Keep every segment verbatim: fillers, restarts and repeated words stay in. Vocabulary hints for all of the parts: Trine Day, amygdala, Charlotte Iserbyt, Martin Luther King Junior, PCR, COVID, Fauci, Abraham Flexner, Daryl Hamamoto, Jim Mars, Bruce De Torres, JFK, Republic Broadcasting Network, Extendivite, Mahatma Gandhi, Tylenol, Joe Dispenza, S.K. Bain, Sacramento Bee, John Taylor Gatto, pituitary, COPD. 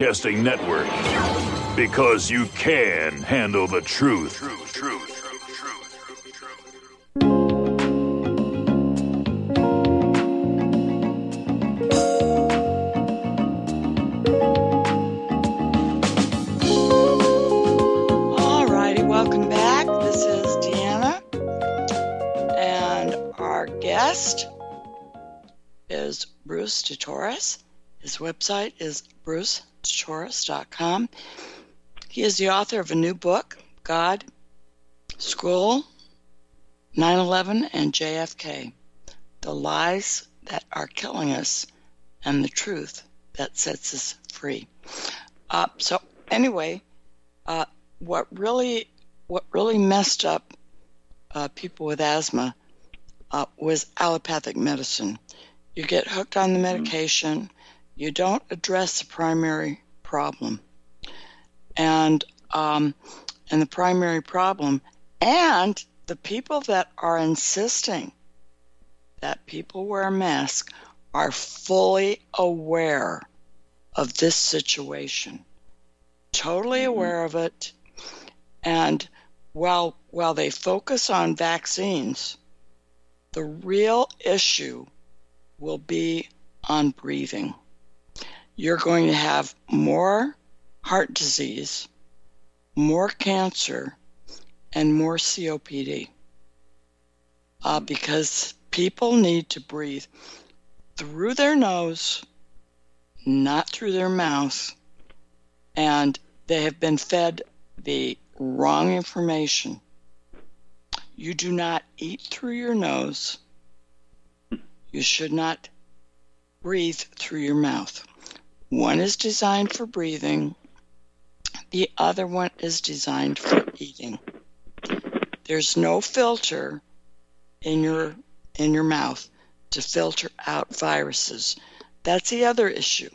Broadcasting Network, because you can handle the truth. Truth, truth, truth, truth, truth, truth. All righty, welcome back. This is Deanna, and our guest is Bruce De Torres. His website is Bruce Torres dot com. He is the author of a new book, God, Scroll, nine eleven, and J F K, The Lies That Are Killing Us and the Truth That Sets Us Free. Uh, so anyway, uh, what really what really messed up uh, people with asthma uh, was allopathic medicine. You get hooked on the medication. Mm-hmm. You don't address the primary problem, and um, and the primary problem, and the people that are insisting that people wear a mask are fully aware of this situation, totally mm-hmm. aware of it, and while while they focus on vaccines, the real issue will be on breathing. You're going to have more heart disease, more cancer, and more C O P D uh, because people need to breathe through their nose, not through their mouth, and they have been fed the wrong information. You do not eat through your nose. You should not breathe through your mouth. One is designed for breathing. The other one is designed for eating. There's no filter in your in your mouth to filter out viruses. That's the other issue.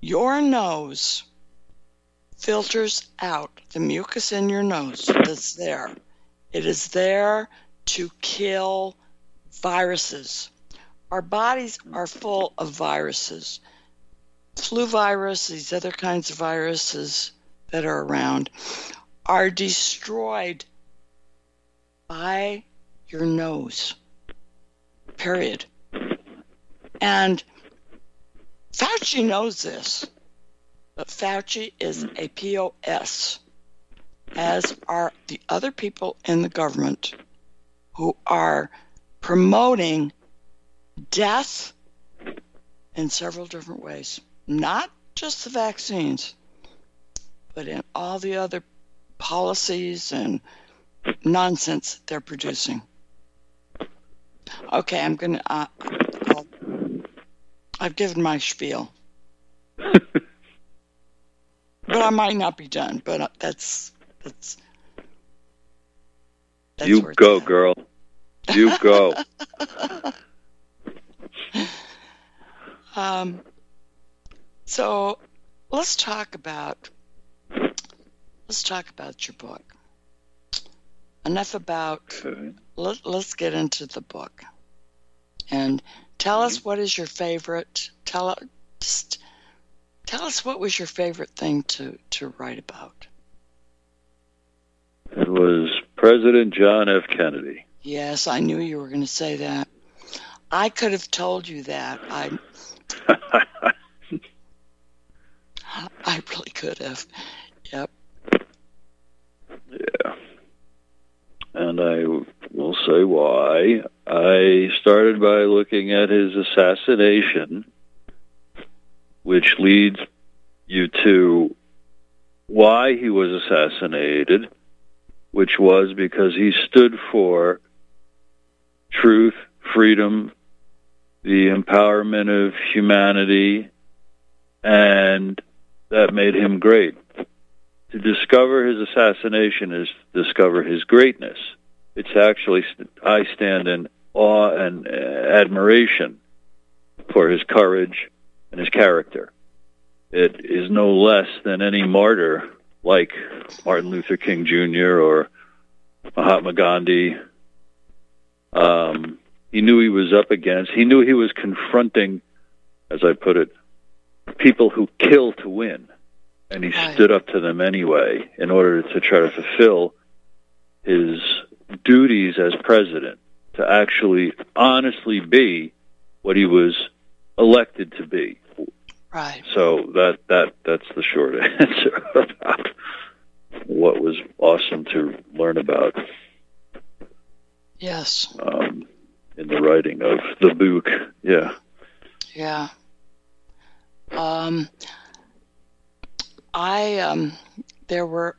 Your nose filters out the mucus in your nose that's there. It is there to kill viruses. Our bodies are full of viruses. Flu virus, these other kinds of viruses that are around, are destroyed by your nose, period. And Fauci knows this, but Fauci is a P O S, as are the other people in the government who are promoting death in several different ways. Not just the vaccines, but in all the other policies and nonsense they're producing. Okay, I'm going to, uh, I'll, I've given my spiel. But I might not be done, but that's, that's, that's you go, at. Girl. You go. um... So let's talk about let's talk about your book. Enough about okay. let, let's get into the book, and tell us what is your favorite. Tell just tell us what was your favorite thing to, to write about. It was President John F. Kennedy. Yes, I knew you were going to say that. I could have told you that. I. I really could have. Yep. Yeah. And I will say why. I started by looking at his assassination, which leads you to why he was assassinated, which was because he stood for truth, freedom, the empowerment of humanity, and that made him great. To discover his assassination is to discover his greatness. It's actually, I stand in awe and admiration for his courage and his character. It is no less than any martyr like Martin Luther King Junior or Mahatma Gandhi. Um, he knew he was up against, he knew he was confronting, as I put it, people who kill to win, and he right. stood up to them anyway in order to try to fulfill his duties as president, to actually honestly be what he was elected to be. Right. So that that that's the short answer about what was awesome to learn about. Yes. Um, in the writing of the book, yeah. Yeah. Um, I um, there were.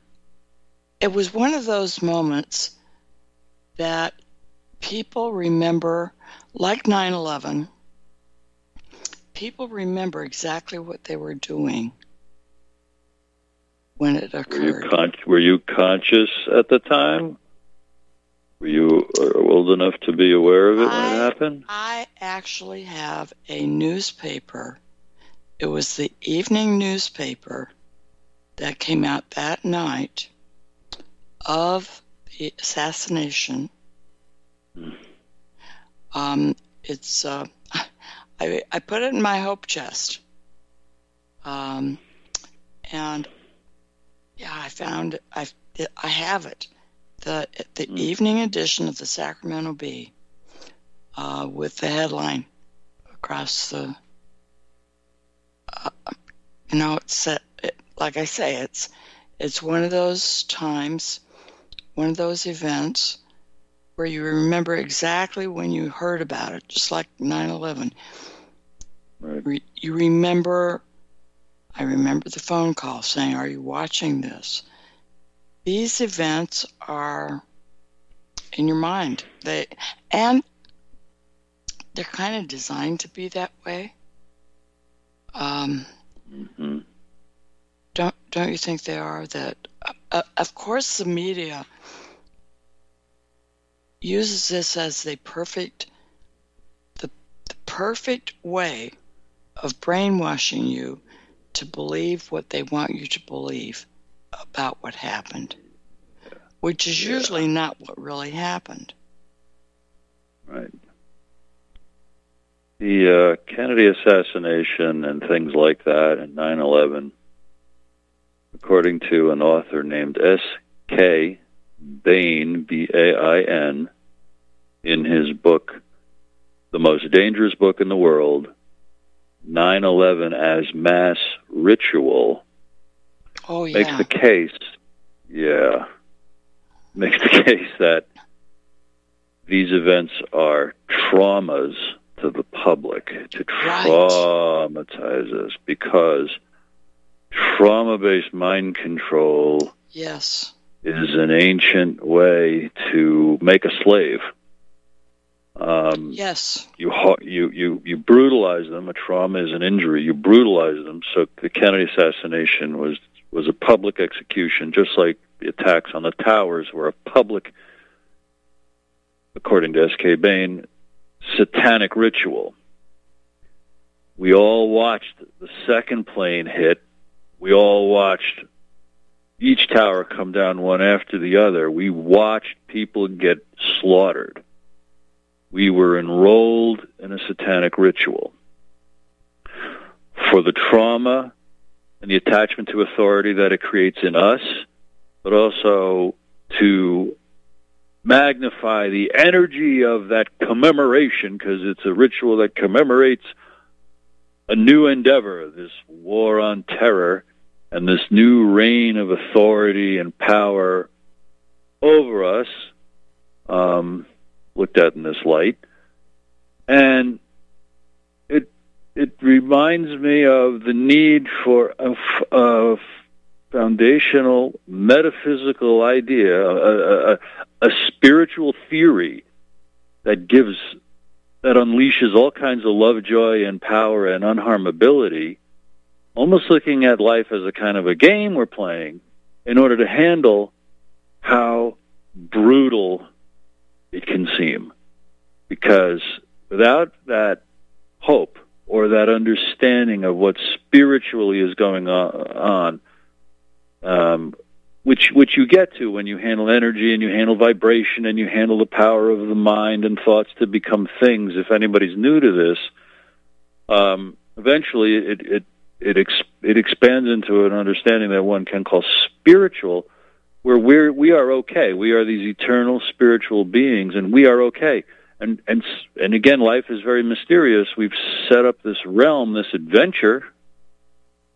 It was one of those moments that people remember, like nine eleven, people remember exactly what they were doing when it occurred. Were you, con- were you conscious at the time? Were you old enough to be aware of it when I, it happened? I actually have a newspaper. It was the evening newspaper that came out that night of the assassination. Hmm. Um, it's uh, I, I put it in my hope chest, um, and yeah, I found I I have it, the the mm. evening edition of the Sacramento Bee, uh, with the headline across the. Uh, you know, it's it, like I say, it's it's one of those times, one of those events where you remember exactly when you heard about it, just like nine eleven. Right. Re- you remember, I remember the phone call saying, "Are you watching this?" These events are in your mind. They and they're kind of designed to be that way. Um, mm-hmm. Don't don't you think they are? That uh, of course the media uses this as the perfect, the, the perfect way of brainwashing you to believe what they want you to believe about what happened, which is usually yeah. not what really happened. Right. The uh, Kennedy assassination and things like that, and nine eleven, according to an author named S K Bain, B A I N, in his book, The Most Dangerous Book in the World, nine eleven as Mass Ritual, oh, yeah. makes the case, yeah, makes the case that these events are traumas to the public, to traumatize right. us, because trauma-based mind control yes. is an ancient way to make a slave. Um, yes. You, you you you brutalize them. A trauma is an injury. You brutalize them. So the Kennedy assassination was, was a public execution, just like the attacks on the towers were a public, according to S K Bain, satanic ritual. We all watched the second plane hit. We all watched each tower come down one after the other. We watched people get slaughtered. We were enrolled in a satanic ritual. For the trauma and the attachment to authority that it creates in us, but also to magnify the energy of that commemoration, because it's a ritual that commemorates a new endeavor, this war on terror, and this new reign of authority and power over us, um, looked at in this light. And it it reminds me of the need for a, a foundational metaphysical idea, a, a, a spiritual theory that gives, that unleashes all kinds of love, joy, and power and unharmability, almost looking at life as a kind of a game we're playing in order to handle how brutal it can seem. Because without that hope or that understanding of what spiritually is going on, um, which which you get to when you handle energy and you handle vibration and you handle the power of the mind and thoughts to become things, if anybody's new to this, um, eventually it, it it ex- it expands into an understanding that one can call spiritual, where we're we are okay. We are these eternal spiritual beings, and we are okay. And and and again, life is very mysterious. We've set up this realm, this adventure,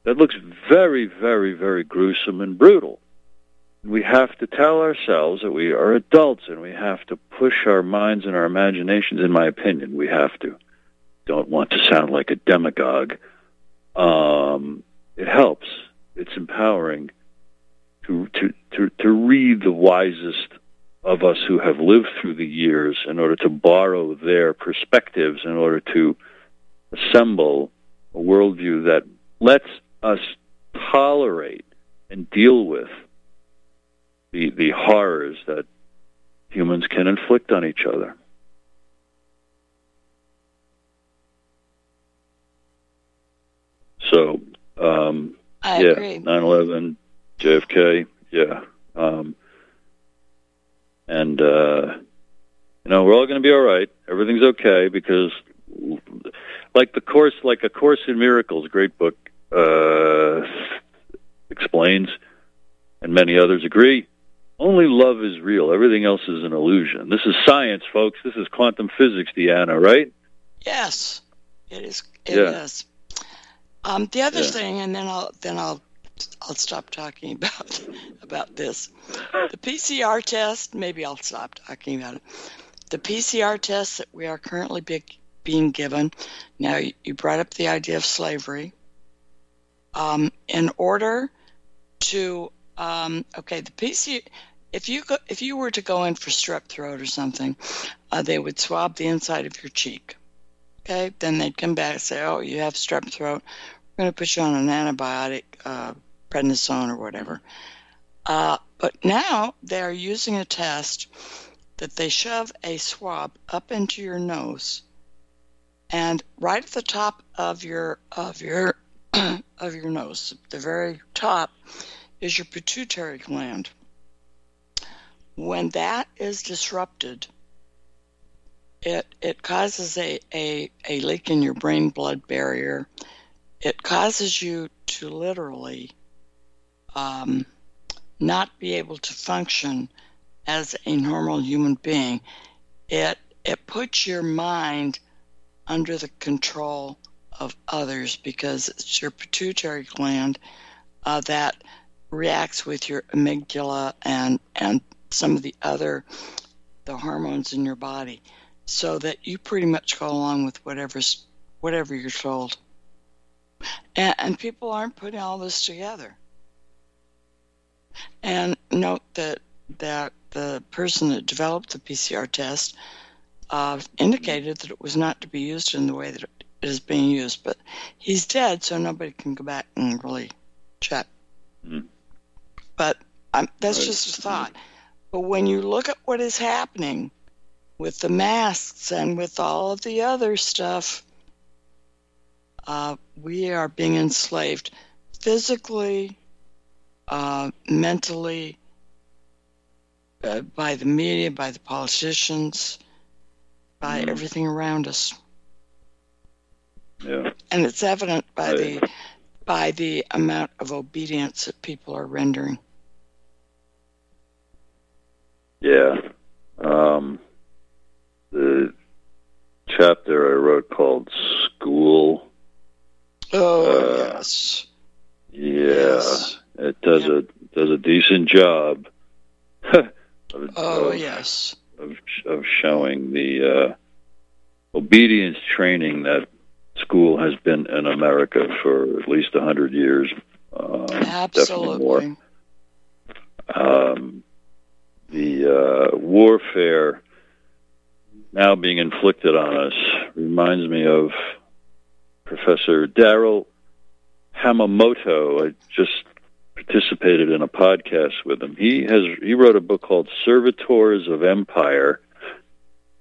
that looks very, very, very gruesome and brutal. We have to tell ourselves that we are adults, and we have to push our minds and our imaginations, in my opinion. We have to. Don't want to sound like a demagogue. Um, it helps. It's empowering to, to, to, to read the wisest of us who have lived through the years in order to borrow their perspectives, in order to assemble a worldview that lets us tolerate and deal with The, the horrors that humans can inflict on each other. So, um, I yeah, agree. nine eleven, J F K, yeah. Um, and, uh, you know, we're all going to be all right. Everything's okay because, like the course, like A Course in Miracles, great book, uh, explains, and many others agree, only love is real. Everything else is an illusion. This is science, folks. This is quantum physics, Deanna, right? Yes, it is. It yeah. is. Um, the other yeah. thing, and then I'll then I'll I'll stop talking about about this. The P C R test. Maybe I'll stop talking about it. The P C R test that we are currently be, being given. Now, you brought up the idea of slavery. Um, in order to Um, okay, the P C R, if you go, if you were to go in for strep throat or something, uh, they would swab the inside of your cheek. Okay, then they'd come back and say, oh, you have strep throat. We're going to put you on an antibiotic, uh, prednisone or whatever. Uh, but now they are using a test that they shove a swab up into your nose, and right at the top of your of your of your nose, the very top, is your pituitary gland. When that is disrupted, it it causes a, a, a leak in your brain-blood barrier. It causes you to literally um, not be able to function as a normal human being. It it puts your mind under the control of others because it's your pituitary gland uh, that reacts with your amygdala and and some of the other the hormones in your body, so that you pretty much go along with whatever's whatever you're told. And, and people aren't putting all this together. And note that that the person that developed the P C R test uh, indicated that it was not to be used in the way that it is being used. But he's dead, so nobody can go back and really check. Mm-hmm. But um, that's right. Just a thought. But when you look at what is happening with the masks and with all of the other stuff, uh, we are being enslaved physically, uh, mentally, uh, by the media, by the politicians, by mm-hmm. everything around us. Yeah. And it's evident by I, the... by the amount of obedience that people are rendering. Yeah. Um, the chapter I wrote called School. Oh, uh, yes. Yeah. Yes. It does yep. a does a decent job of, oh, of, yes. of, of showing the uh, obedience training that school has been in America for at least a hundred years. Um, Absolutely. Um, the uh, warfare now being inflicted on us reminds me of Professor Daryl Hamamoto. I just participated in a podcast with him. He has he wrote a book called "Servitors of Empire: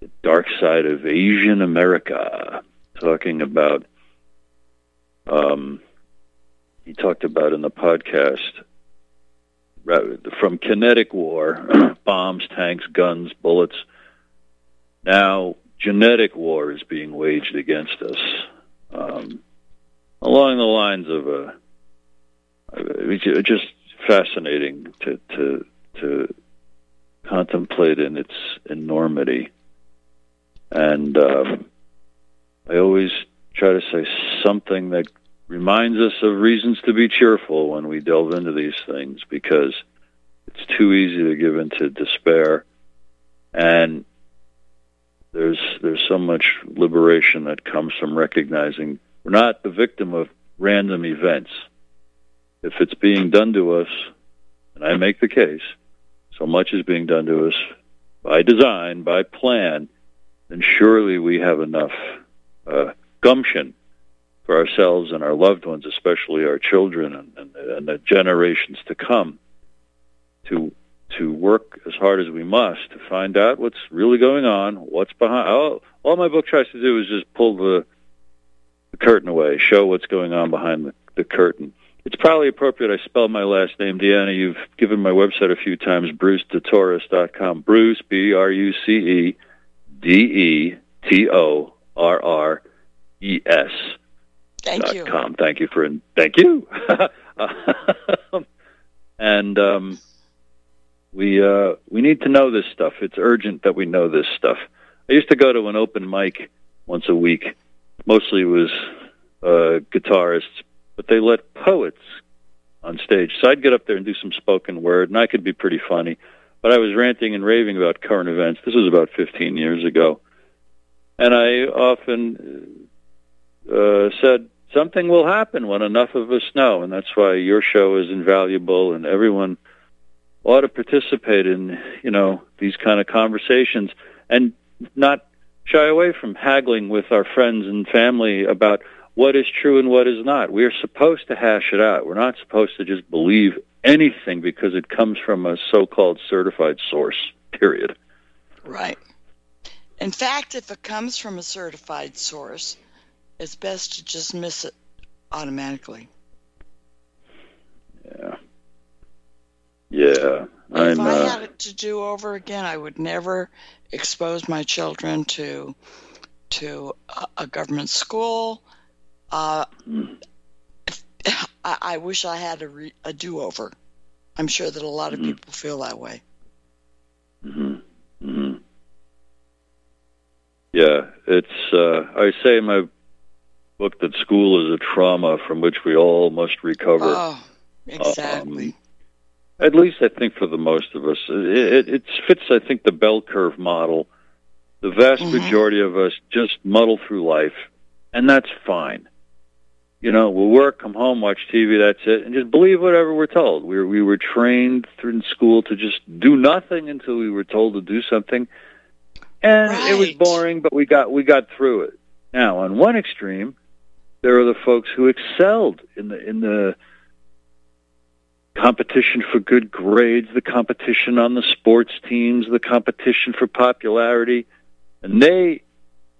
The Dark Side of Asian America." Talking about, um, he talked about in the podcast, from kinetic war, bombs, tanks, guns, bullets, now genetic war is being waged against us. Um, along the lines of a. It's just fascinating to to to contemplate in its enormity, and um, I always try to say something that reminds us of reasons to be cheerful when we delve into these things, because it's too easy to give into despair, and there's there's so much liberation that comes from recognizing we're not the victim of random events. If it's being done to us, and I make the case, so much is being done to us by design, by plan, then surely we have enough uh, gumption for ourselves and our loved ones, especially our children and, and, and the generations to come, to to work as hard as we must to find out what's really going on, what's behind. All, all my book tries to do is just pull the, the curtain away, show what's going on behind the, the curtain. It's probably appropriate I spell my last name, Deanna. You've given my website a few times, bruce de torres dot com. Bruce, B R U C E D E T O R R E S. Thank you. Com. Thank you for in- thank you. and um, we uh, we need to know this stuff. It's urgent that we know this stuff. I used to go to an open mic once a week. Mostly it was uh, guitarists, but they let poets on stage. So I'd get up there and do some spoken word, and I could be pretty funny. But I was ranting and raving about current events. This was about fifteen years ago. And I often uh, said, something will happen when enough of us know, and that's why your show is invaluable, and everyone ought to participate in, you know, these kind of conversations, and not shy away from haggling with our friends and family about what is true and what is not. We are supposed to hash it out. We're not supposed to just believe anything because it comes from a so-called certified source, period. Right. In fact, if it comes from a certified source, it's best to just miss it automatically. Yeah. Yeah. I'm, if I had it to do over again, I would never expose my children to, to a, a government school. Uh, I, I wish I had a, re- a do-over. I'm sure that a lot of mm-hmm. people feel that way. Mm-hmm. Mm-hmm. Yeah, it's. Uh, I say in my book that school is a trauma from which we all must recover. Oh, exactly. Um, at least I think for the most of us, it, it, it fits. I think the bell curve model. The vast mm-hmm. majority of us just muddle through life, and that's fine. You know, we'll work, come home, watch T V, that's it, and just believe whatever we're told. We were, we were trained through school to just do nothing until we were told to do something, and right. it was boring, but we got we got through it. Now, on one extreme, there are the folks who excelled in the in the competition for good grades, the competition on the sports teams, the competition for popularity, and they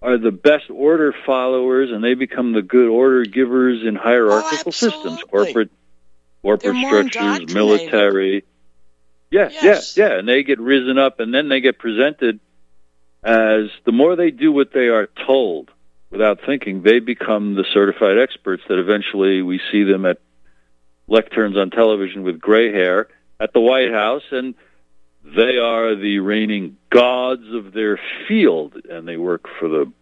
are the best order followers, and they become the good order givers in hierarchical oh, systems, corporate corporate structures, military. Yeah, yes. yeah, yeah. And they get risen up, and then they get presented as the more they do what they are told without thinking, they become the certified experts that eventually we see them at lecterns on television with gray hair at the White House, and they are the reigning gods of their field, and they work for the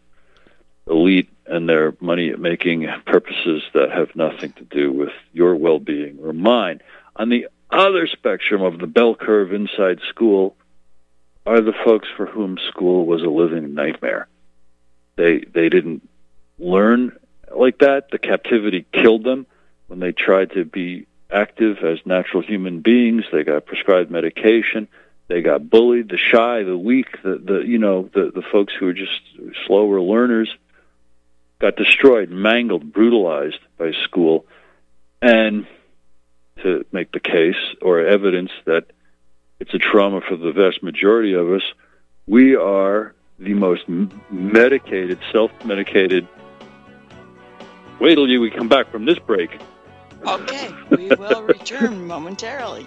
elite and their money-making purposes that have nothing to do with your well-being or mine. On the other spectrum of the bell curve inside school are the folks for whom school was a living nightmare. They they didn't learn like that. The captivity killed them. When they tried to be active as natural human beings, they got prescribed medication. They got bullied, the shy, the weak, the, the you know, the, the folks who are just slower learners got destroyed, mangled, brutalized by school. And to make the case or evidence that it's a trauma for the vast majority of us, we are the most medicated, self-medicated. Wait till you we come back from this break. Okay, we will return momentarily.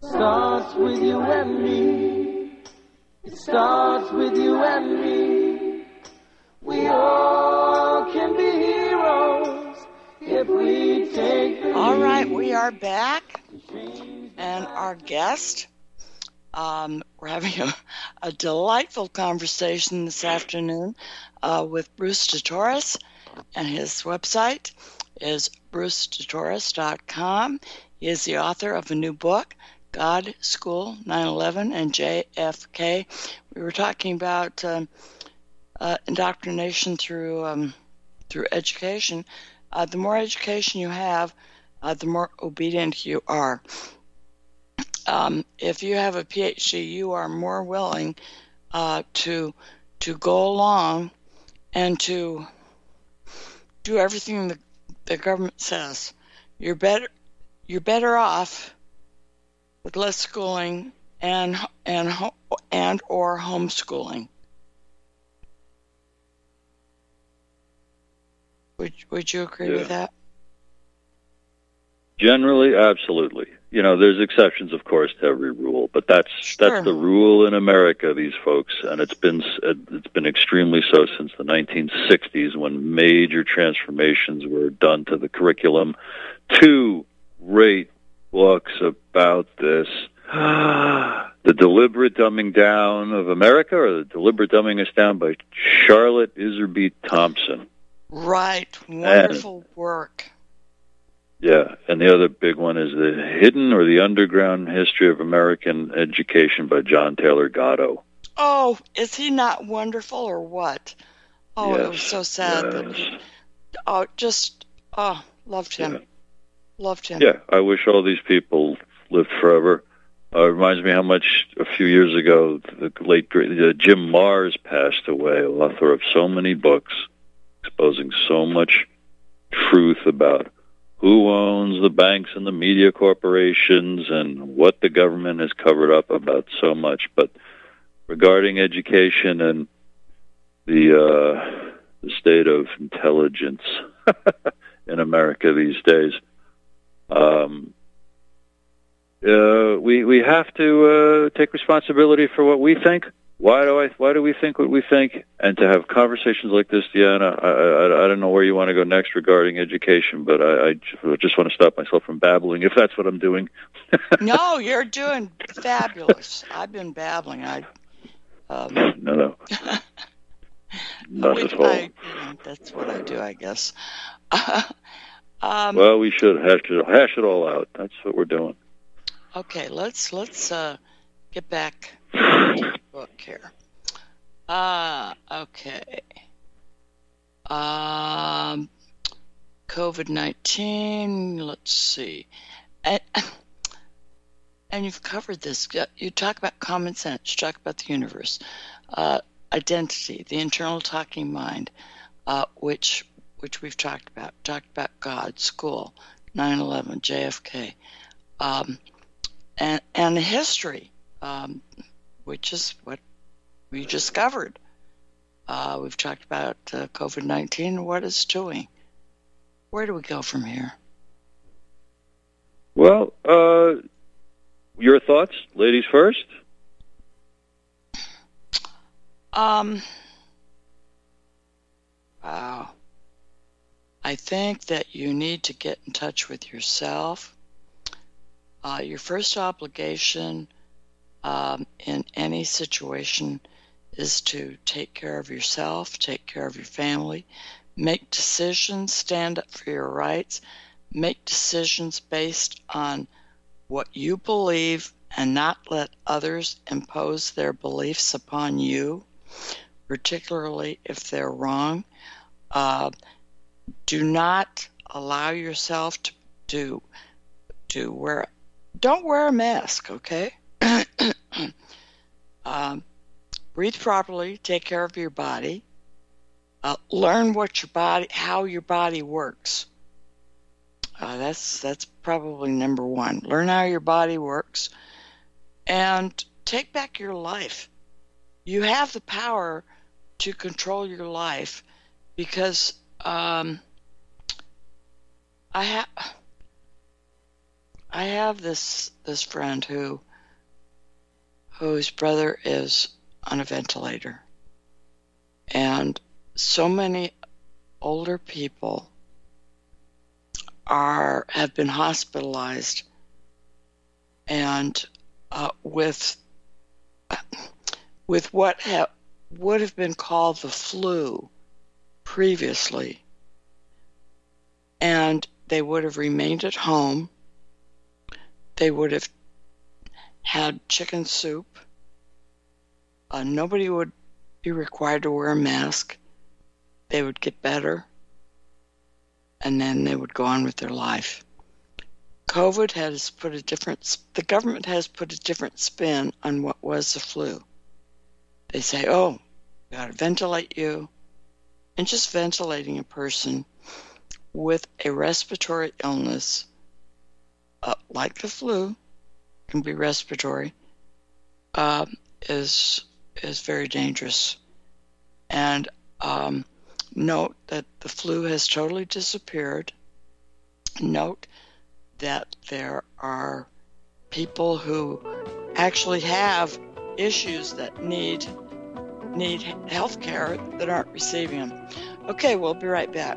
Starts with you and me. It starts with you and me. We all can be heroes if we take the All right, we are back. And our guest, um, we're having a, a delightful conversation this afternoon uh, with Bruce De Torres, and his website is bruce de torres dot com. He is the author of a new book, God, School, nine eleven, and J F K. We were talking about um, uh, indoctrination through um, through education. Uh, the more education you have, uh, the more obedient you are. Um, if you have a P H D, you are more willing uh, to to go along and to do everything the, the government says. You're better you're better off with less schooling and and and or homeschooling. Would would you agree yeah. with that? Generally, absolutely. You know, there's exceptions, of course, to every rule, but that's sure. that's the rule in America, these folks, and it's been it's been extremely so since the nineteen sixties, when major transformations were done to the curriculum to rate books about this. The deliberate dumbing down of America, or the deliberate dumbing us down by Charlotte Iserbyt Thompson. Right. Wonderful and, work. Yeah, and the other big one is The Hidden or the Underground History of American Education by John Taylor Gatto. Oh, is he not wonderful or what? Oh, yes, it was so sad. Yes. That he, oh, just, oh, loved him. Yeah. Loved him. Yeah, I wish all these people lived forever. Uh, it reminds me how much, a few years ago, the late uh, Jim Mars passed away, author of so many books, exposing so much truth about who owns the banks and the media corporations and what the government has covered up about so much. But regarding education and the uh, the state of intelligence in America these days, um, uh, we we have to uh, take responsibility for what we think. Why do I? Why do we think what we think? And to have conversations like this, Deanna, I, I, I don't know where you want to go next regarding education, but I, I just want to stop myself from babbling, if that's what I'm doing. No, you're doing fabulous. I've been babbling. I um, no, no, not at all. I, that's what I do, I guess. Uh, um, well, we should hash it, hash it all out. That's what we're doing. Okay, let's let's uh, get back. Book here. Uh, okay. Um, COVID nineteen, let's see. And, and you've covered this. You talk about common sense. You talk about the universe. Uh, identity, the internal talking mind, uh, which which we've talked about. Talked about God, school, nine eleven, J F K. Um, and, and history. Um which is what we just covered. Uh, we've talked about uh, COVID nineteen and what it's doing. Where do we go from here? Well, uh, your thoughts, ladies first? Um, wow. I think that you need to get in touch with yourself. Uh, your first obligation Um, in any situation is to take care of yourself, take care of your family, make decisions, stand up for your rights, make decisions based on what you believe and not let others impose their beliefs upon you, particularly if they're wrong. Uh, do not allow yourself to, to, to wear, don't wear a mask, okay? um, breathe properly, take care of your body, uh, learn what your body, how your body works. Uh, that's that's probably number one. Learn how your body works, and take back your life. You have the power to control your life, because um, I have I have this this friend who. whose brother is on a ventilator. And so many older people are have been hospitalized and uh, with with what ha- would have been called the flu previously. And they would have remained at home. They would have had chicken soup. Uh, nobody would be required to wear a mask. They would get better, and then they would go on with their life. COVID has put a different, the government has put a different spin on what was the flu. They say, oh, we gotta ventilate you. And just ventilating a person with a respiratory illness, uh, like the flu, can be respiratory, uh, is is very dangerous. And um, note that the flu has totally disappeared. Note that there are people who actually have issues that need need health care that aren't receiving them. Okay, we'll be right back.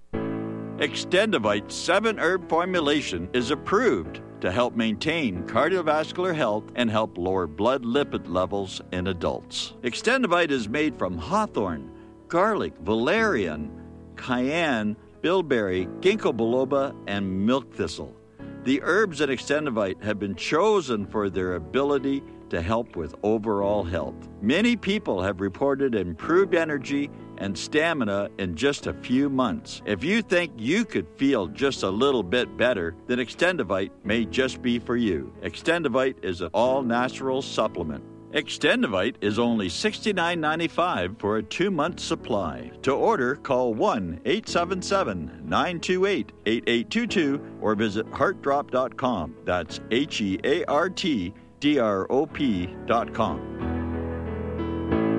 Extendivite's seven-herb formulation is approved to help maintain cardiovascular health and help lower blood lipid levels in adults. Extendivite is made from hawthorn, garlic, valerian, cayenne, bilberry, ginkgo biloba, and milk thistle. The herbs in Extendivite have been chosen for their ability to help with overall health. Many people have reported improved energy and stamina in just a few months. If you think you could feel just a little bit better, then Extendivite may just be for you. Extendivite is an all-natural supplement. Extendivite is only sixty-nine dollars and ninety-five cents for a two-month supply. To order, call one eight seven seven, nine two eight, eight eight two two or visit heart drop dot com. That's H E A R T D R O P dot com.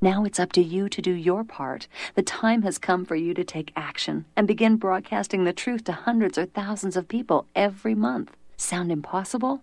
Now it's up to you to do your part. The time has come for you to take action and begin broadcasting the truth to hundreds or thousands of people every month. Sound impossible?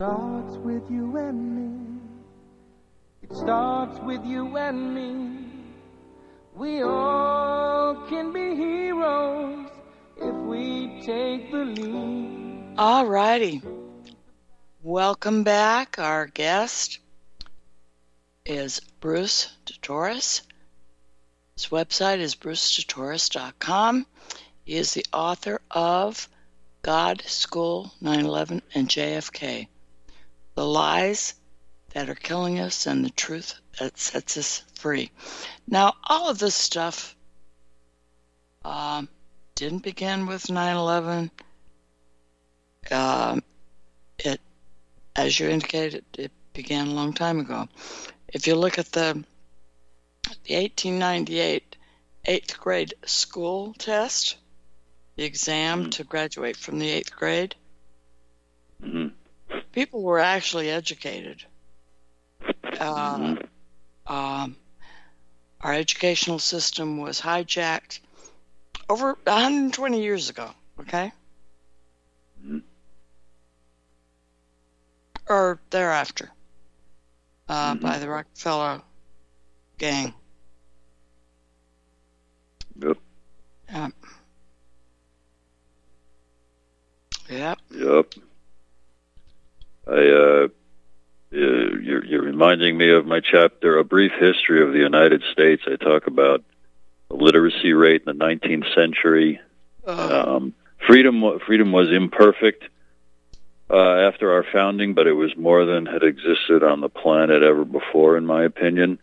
It starts with you and me. It starts with you and me. We all can be heroes if we take the lead. All righty. Welcome back. Our guest is Bruce De Torres. His website is bruce de torres dot com. He is the author of God, School, nine eleven, and J F K, The Lies That Are Killing Us and the Truth That Sets Us Free. Now, all of this stuff uh, didn't begin with nine eleven. Uh, it As you indicated, it began a long time ago. If you look at the, the eighteen ninety-eight eighth grade school test, the exam mm-hmm. to graduate from the eighth grade, mm-hmm. people were actually educated. Um, mm-hmm. um, our educational system was hijacked over one hundred twenty years ago, okay? Mm-hmm. Or thereafter, uh, mm-hmm. by the Rockefeller gang. Yep. Yep. Yep. Yep. I, uh, you're, you're reminding me of my chapter, A Brief History of the United States. I talk about the literacy rate in the nineteenth century. Uh-huh. Um, freedom, freedom was imperfect. Uh, after our founding, but it was more than had existed on the planet ever before, in my opinion.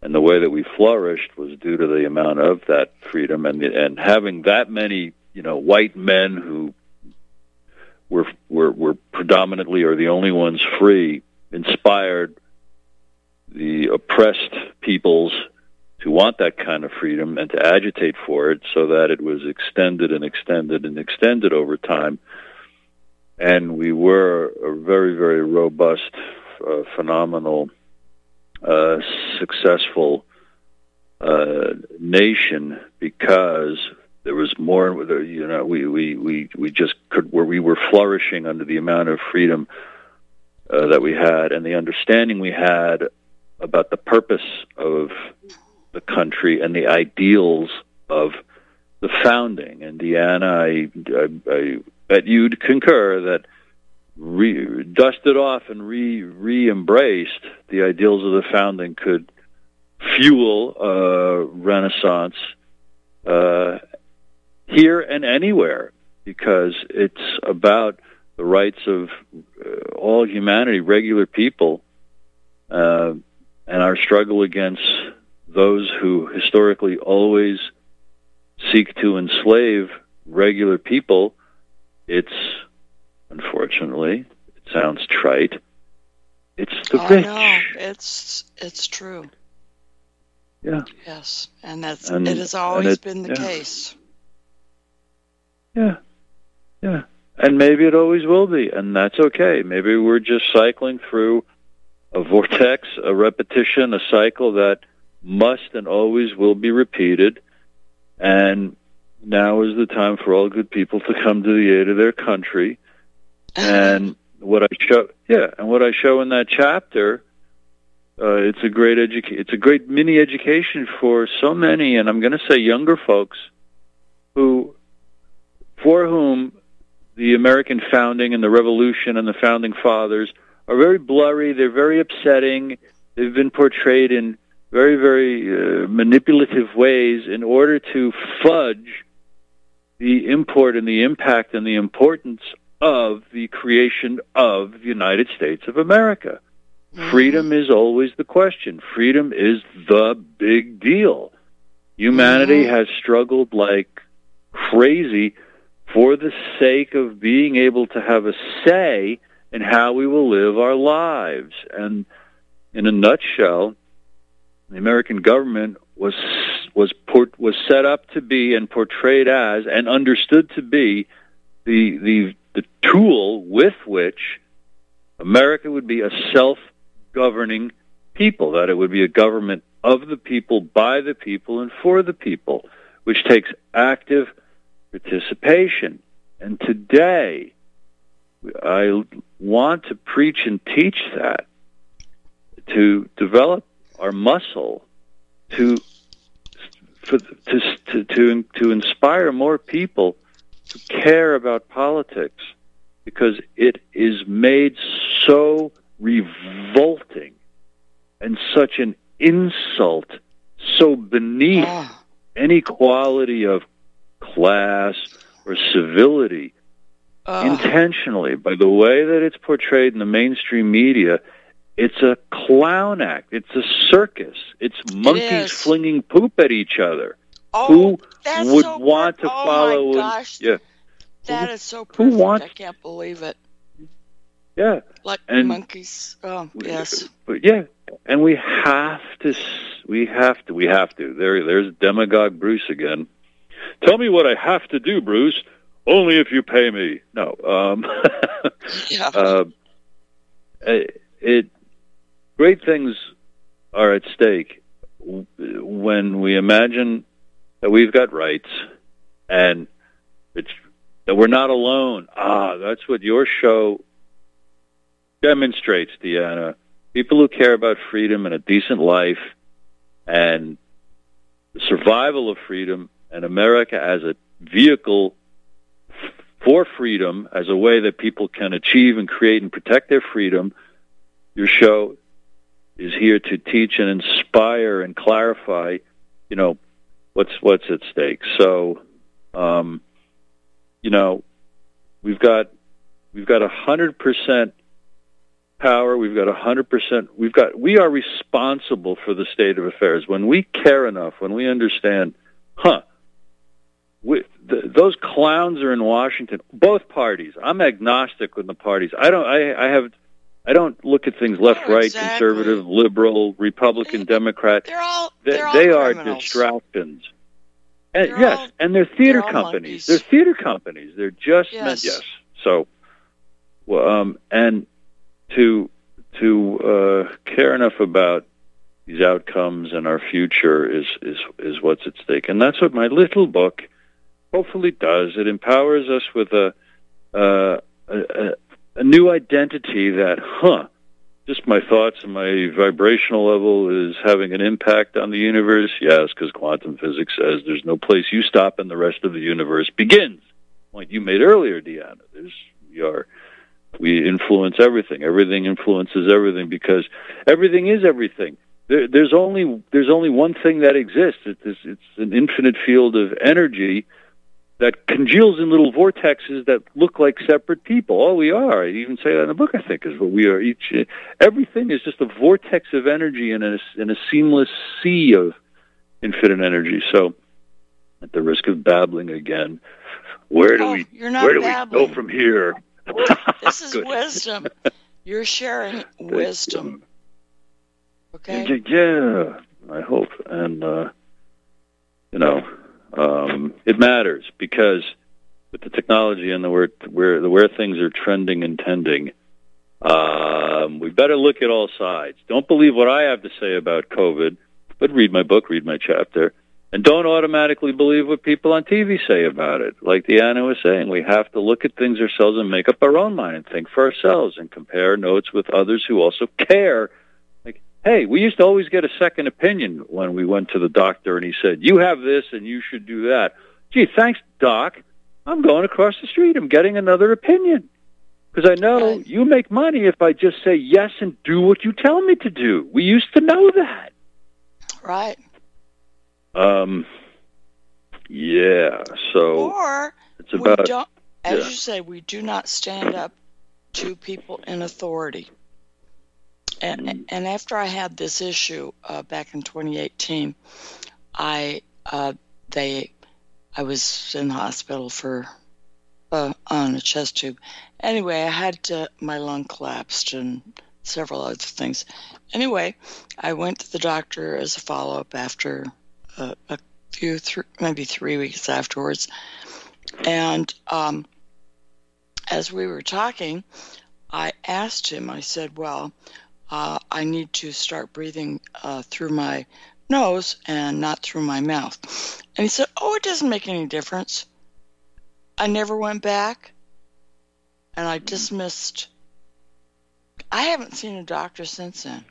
And the way that we flourished was due to the amount of that freedom and the, and having that many, you know, white men who were were, were predominantly or the only ones free, inspired the oppressed peoples to want that kind of freedom and to agitate for it, so that it was extended and extended and extended over time. And we were a very, very robust, uh, phenomenal, uh, successful uh, nation, because there was more. You know, we we we we just could. Where we were flourishing under the amount of freedom uh, that we had, and the understanding we had about the purpose of the country and the ideals of the founding. And Deanna, I. I, I that you'd concur that re- dusted off and re re-embraced the ideals of the founding could fuel uh, Renaissance uh, here and anywhere, because it's about the rights of uh, all humanity, regular people, uh, and our struggle against those who historically always seek to enslave regular people. It's, unfortunately, it sounds trite, it's the rich. I know. It's it's true. Yeah. Yes, and that's and, it has always it, been the yeah. case. Yeah, yeah, and maybe it always will be, and that's okay. Maybe we're just cycling through a vortex, a repetition, a cycle that must and always will be repeated, and now is the time for all good people to come to the aid of their country. And what I show, yeah, and what I show in that chapter, uh, it's a great educa- it's a great mini education for so many, and I'm going to say younger folks, who, for whom, the American founding and the Revolution and the founding fathers are very blurry. They're very upsetting. They've been portrayed in very, very uh, manipulative ways in order to fudge the import and the impact and the importance of the creation of the United States of America. Mm-hmm. Freedom is always the question. Freedom is the big deal. Humanity mm-hmm. has struggled like crazy for the sake of being able to have a say in how we will live our lives. And in a nutshell, the American government was was port, was set up to be and portrayed as and understood to be the the the tool with which America would be a self-governing people, that it would be a government of the people, by the people, and for the people, which takes active participation. And today, I want to preach and teach that, to develop our muscle to for, to to to to inspire more people to care about politics, because it is made so revolting and such an insult, so beneath ah. any quality of class or civility, ah. intentionally, by the way that it's portrayed in the mainstream media. It's a clown act. It's a circus. It's monkeys it flinging poop at each other. Oh, who that's would so want per- to oh follow? My gosh. And, yeah, that who, is so perfect. Wants, I can't believe it. Yeah, like and, monkeys. Oh, yes. But yeah, and we have to. We have to. We have to. There, there's demagogue Bruce again. Tell me what I have to do, Bruce. Only if you pay me. No. Um, yeah. Uh, it. it Great things are at stake when we imagine that we've got rights and it's, that we're not alone. Ah, that's what your show demonstrates, Deanna. People who care about freedom and a decent life and the survival of freedom and America as a vehicle for freedom, as a way that people can achieve and create and protect their freedom. Your show is here to teach and inspire and clarify, you know, what's what's at stake. So, um, you know, we've got we've got a hundred percent power. We've got a hundred percent. We've got we are responsible for the state of affairs. When we care enough, when we understand, huh? We, th- those clowns are in Washington. Both parties. I'm agnostic with the parties. I don't. I, I have. I don't look at things left, yeah, right, exactly. Conservative, liberal, Republican, they, Democrat. They're all. They're they, they all are distractions. And, they're yes, all, and they're theater they're companies. They're theater companies. They're just yes. Meant, yes. So, well, um, and to to uh, care enough about these outcomes and our future is, is is what's at stake, and that's what my little book hopefully does. It empowers us with a uh, a, a new identity that, huh, just my thoughts and my vibrational level is having an impact on the universe. Yes, because quantum physics says there's no place you stop and the rest of the universe begins. Point you made earlier, Deanna. There's we are. We influence everything. Everything influences everything because everything is everything. There, there's only there's only one thing that exists. It, it's, it's an infinite field of energy that congeals in little vortexes that look like separate people. All we are, I even say that in the book, I think, is what we are. Each everything is just a vortex of energy in a in a seamless sea of infinite energy. So, at the risk of babbling again, where do oh, we you're not where do babbling. we go from here? This is wisdom. You're sharing wisdom. Okay. Yeah, I hope. And, uh, you know, um, it matters because with the technology and the where, where, the where things are trending and tending, um, we better look at all sides. Don't believe what I have to say about COVID, but read my book, read my chapter, and don't automatically believe what people on T V say about it. Like Deanna was saying, we have to look at things ourselves and make up our own mind and think for ourselves and compare notes with others who also care. Hey, we used to always get a second opinion when we went to the doctor and he said, you have this and you should do that. Gee, thanks, doc. I'm going across the street. I'm getting another opinion. Because I know you make money if I just say yes and do what you tell me to do. We used to know that. Right. Um. Yeah, so or it's about... We don't, as yeah. you say, we do not stand up to people in authority. And, and after I had this issue uh, back in twenty eighteen, I uh, they I was in the hospital for uh, on a chest tube. Anyway, I had uh, my lung collapsed and several other things. Anyway, I went to the doctor as a follow up after uh, a few th- maybe three weeks afterwards, and um, as we were talking, I asked him. I said, "Well." Uh, I need to start breathing uh, through my nose and not through my mouth. And he said, oh, it doesn't make any difference. I never went back, and I dismissed. I haven't seen a doctor since then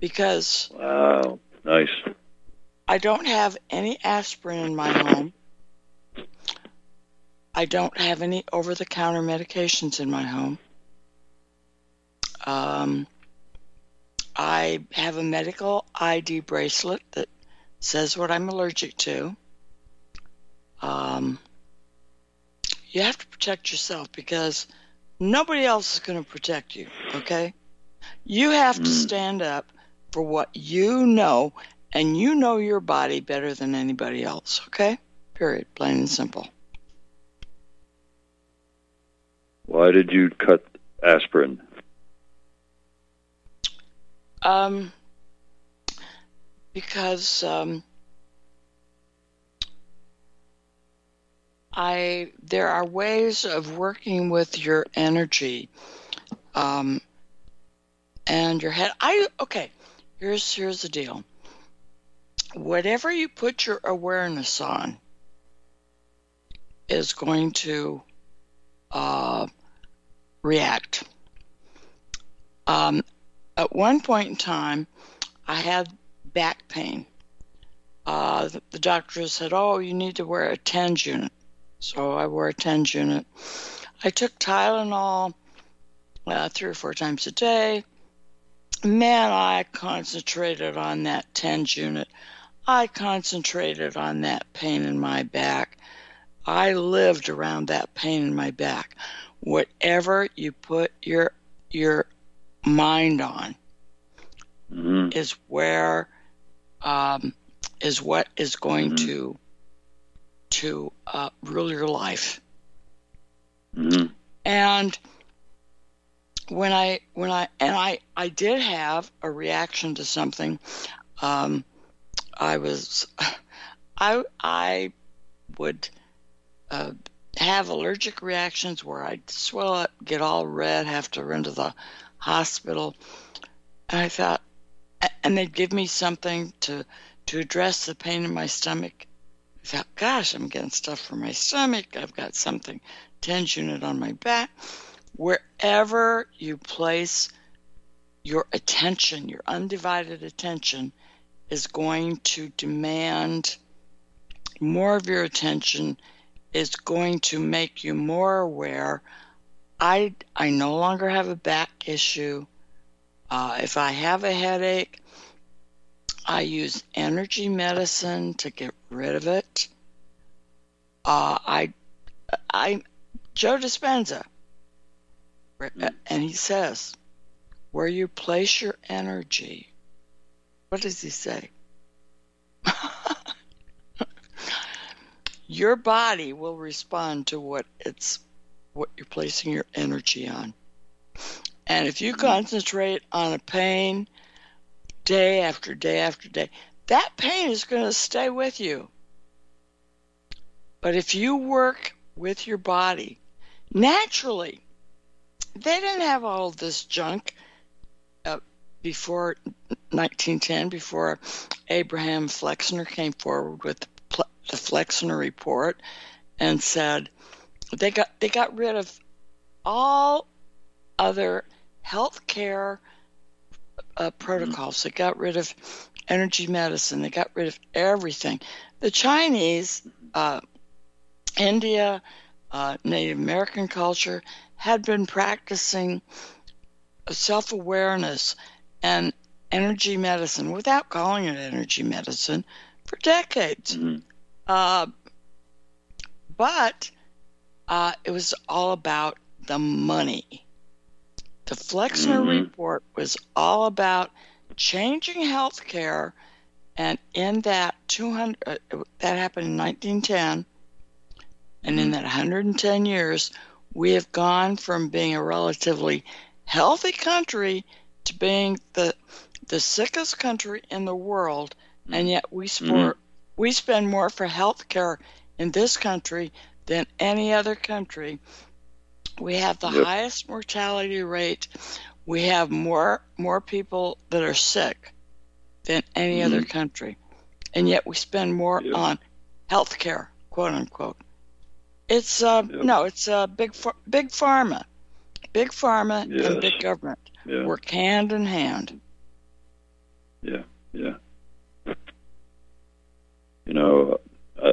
because wow, nice. I don't have any aspirin in my home. I don't have any over-the-counter medications in my home. Um, I have a medical I D bracelet that says what I'm allergic to. Um, you have to protect yourself because nobody else is going to protect you, okay? You have to stand up for what you know, and you know your body better than anybody else, okay? Period. Plain and simple. Why did you cut aspirin? Um, because, um, I, there are ways of working with your energy, um, and your head. I, okay, here's, here's the deal. Whatever you put your awareness on is going to, uh, react. Um, At one point in time, I had back pain. Uh, the, the doctor said, oh, you need to wear a TENS unit. So I wore a TENS unit. I took Tylenol uh, three or four times a day. Man, I concentrated on that TENS unit. I concentrated on that pain in my back. I lived around that pain in my back. Whatever you put your your mind on mm-hmm. is where um, is what is going mm-hmm. to to uh, rule your life. Mm-hmm. And when I when I and I, I did have a reaction to something. Um, I was I I would uh, have allergic reactions where I'd swell up, get all red, have to run to the hospital. And I thought, and they'd give me something to to address the pain in my stomach. I thought, gosh, I'm getting stuff for my stomach. I've got something, tension unit on my back. Wherever you place your attention, your undivided attention, is going to demand more of your attention, is going to make you more aware. I, I no longer have a back issue. Uh, if I have a headache, I use energy medicine to get rid of it. Uh, I, I, Joe Dispenza, and he says, where you place your energy, what does he say? Your body will respond to what it's, what you're placing your energy on. And if you concentrate on a pain day after day after day, that pain is going to stay with you. But if you work with your body, naturally, they didn't have all this junk uh, before nineteen ten, before Abraham Flexner came forward with the, the Flexner Report and said they got they got rid of all other health care uh, protocols. Mm-hmm. They got rid of energy medicine. They got rid of everything. The Chinese, uh, India, uh, Native American culture had been practicing self-awareness and energy medicine, without calling it energy medicine, for decades. Mm-hmm. Uh, but uh, it was all about the money. The Flexner mm-hmm. Report was all about changing health care, and in that two hundred uh, that happened in nineteen ten, and mm-hmm. in that one hundred ten years, we have gone from being a relatively healthy country to being the the sickest country in the world, and yet we sport, mm-hmm. we spend more for health care in this country than any other country. We have the yep. highest mortality rate. We have more more people that are sick than any mm-hmm. other country, and yet we spend more yep. on health care, quote unquote. It's uh, yep. no, it's uh, big big pharma, big pharma yes. and big government yeah. work hand in hand. Yeah, yeah. You know, uh,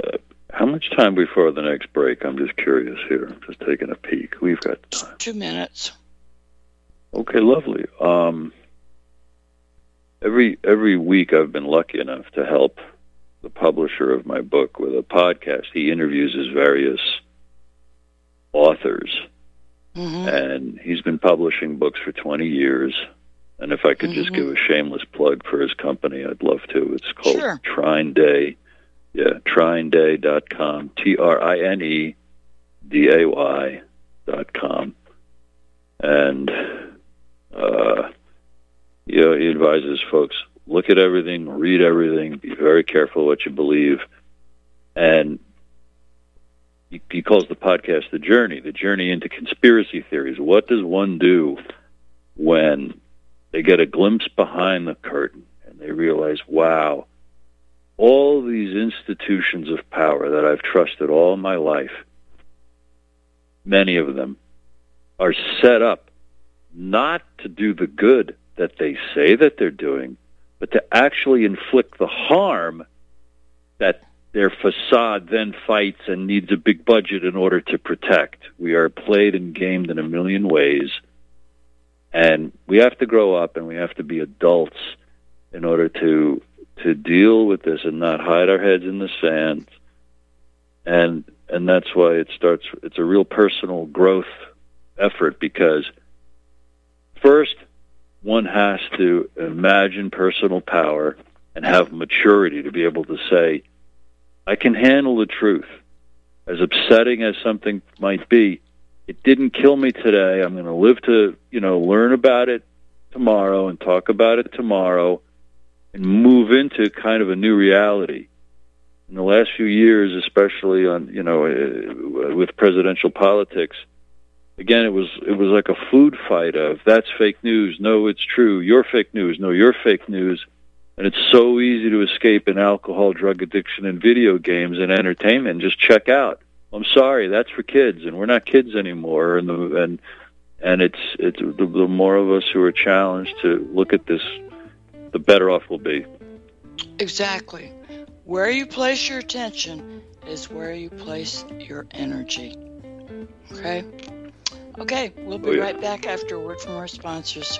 how much time before the next break? I'm just curious here. I'm just taking a peek. We've got time. Two minutes. Okay, lovely. Um, every every week, I've been lucky enough to help the publisher of my book with a podcast. He interviews his various authors, mm-hmm. and he's been publishing books for twenty years, and if I could mm-hmm. just give a shameless plug for his company, I'd love to. It's called sure. Trine Day, yeah, trine day dot com, T R I N E D A Y dot com, and uh, you know, he advises folks, look at everything, read everything, be very careful what you believe, and he, he calls the podcast The Journey, the journey into conspiracy theories. What does one do when they get a glimpse behind the curtain and they realize, wow, all these institutions of power that I've trusted all my life, many of them, are set up not to do the good that they say that they're doing, but to actually inflict the harm that their facade then fights and needs a big budget in order to protect. We are played and gamed in a million ways, and we have to grow up and we have to be adults in order to to deal with this and not hide our heads in the sand. And and that's why it starts. It's a real personal growth effort, because first, one has to imagine personal power and have maturity to be able to say, I can handle the truth. as upsetting as something might be, it didn't kill me today. I'm going to live to, you know, learn about it tomorrow and talk about it tomorrow and move into kind of a new reality. In the last few years, especially on, you know, uh, with presidential politics, again, it was it was like a food fight of that's fake news, no, it's true, you're fake news, no, you're fake news. And it's so easy to escape in alcohol, drug addiction, and video games and entertainment. Just check out. I'm sorry, that's for kids, and we're not kids anymore. And the, and and it's it's the, the more of us who are challenged to look at this, the better off we'll be. Exactly. Where you place your attention is where you place your energy. Okay? Okay, we'll be oh, yeah. right back after a word from our sponsors.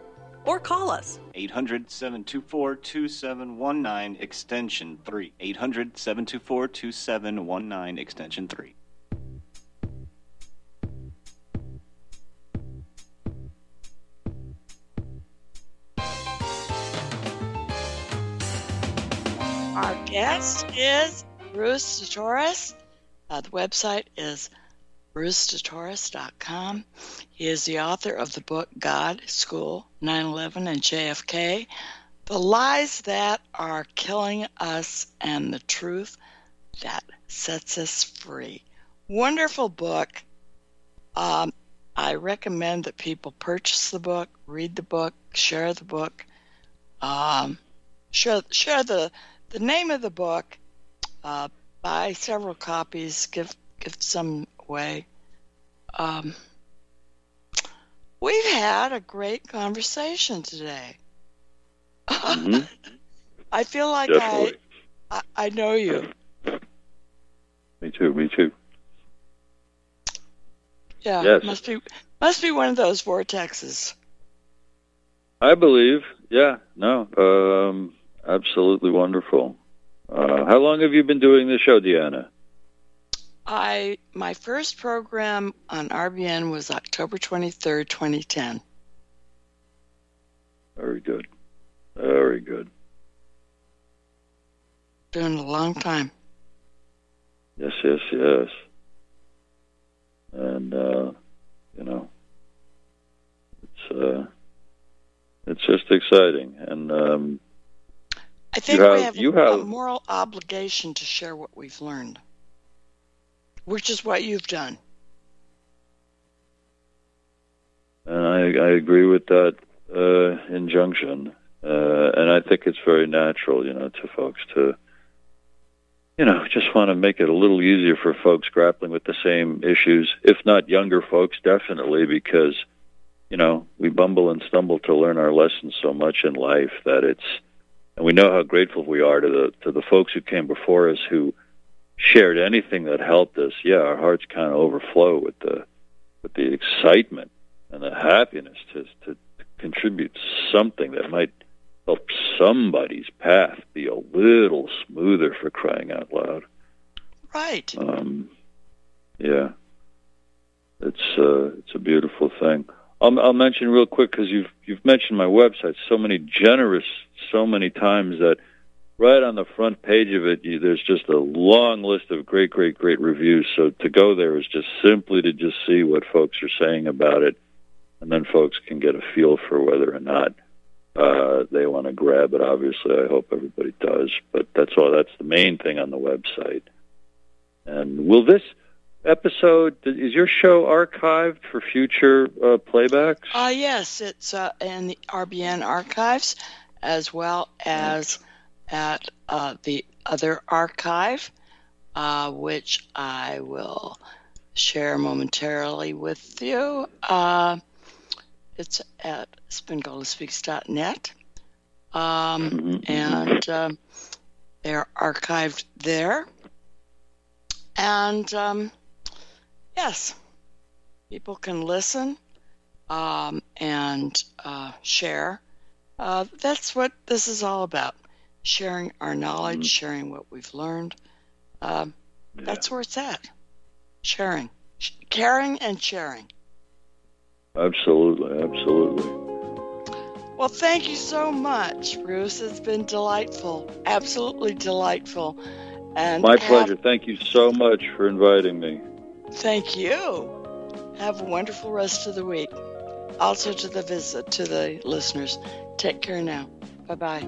or call us. eight hundred, seven two four, two seven one nine, extension three. eight hundred, seven two four, two seven one nine, extension three. Our guest is Bruce De Torres. Uh, the website is bruce de torres dot com. He is the author of the book God, School, nine eleven, and J F K, The Lies That Are Killing Us and the Truth That Sets Us Free. Wonderful book. Um, I recommend that people purchase the book, read the book, share the book, um, share, share the, the name of the book, uh, buy several copies, give, give some way. Um, we've had a great conversation today. Mm-hmm. I feel like I, I I know you. Me too, me too. Yeah, yes. must be must be one of those vortexes. I believe, yeah, no, um, absolutely wonderful. Uh, how long have you been doing the show, Deanna? I my first program on R B N was October twenty-third, twenty ten. Very good, very good. Been a long time. Yes, yes, yes. And uh, you know, it's uh, it's just exciting, and um, I think you have, we have, you a, have a moral obligation to share what we've learned, which is what you've done. And I, I agree with that uh, injunction, uh, and I think it's very natural, you know, to folks to. You know, just want to make it a little easier for folks grappling with the same issues, if not younger folks, definitely, because, you know, we bumble and stumble to learn our lessons so much in life that it's, and we know how grateful we are to the to the folks who came before us who shared anything that helped us. Yeah, our hearts kind of overflow with the with the excitement and the happiness to to, to contribute something that might help somebody's path be a little smoother, for crying out loud. Right. Um, yeah. It's uh, it's a beautiful thing. I'll, I'll mention real quick, because you've, you've mentioned my website so many generous, so many times that right on the front page of it, you, there's just a long list of great, great, great reviews. So to go there is just simply to just see what folks are saying about it, and then folks can get a feel for whether or not Uh, they want to grab it, obviously. I hope everybody does. But that's all. That's the main thing on the website. And will this episode, is your show archived for future uh, playbacks? Uh, yes, it's uh, in the R B N archives, as well as at uh, the other archive, uh, which I will share momentarily with you. Uh, it's at spin gola speaks dot net, um, and um, they're archived there. And um, yes, people can listen um, and uh, share. Uh, that's what this is all about: sharing our knowledge, mm-hmm. sharing what we've learned. Uh, yeah. That's where it's at: sharing, Sh- caring, and sharing. Absolutely, absolutely. Well, thank you so much, Bruce. It's been delightful, absolutely delightful. And my pleasure. Have... Thank you so much for inviting me. Thank you. Have a wonderful rest of the week. Also to the visit, to the listeners. Take care now. Bye-bye.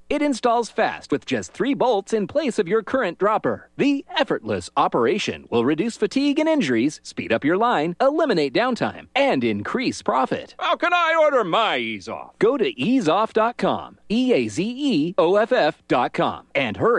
It installs fast with just three bolts in place of your current dropper. The effortless operation will reduce fatigue and injuries, speed up your line, eliminate downtime, and increase profit. How can I order my Ease-Off? Go to ease off dot com, E A Z E O F F dot com, and hurry.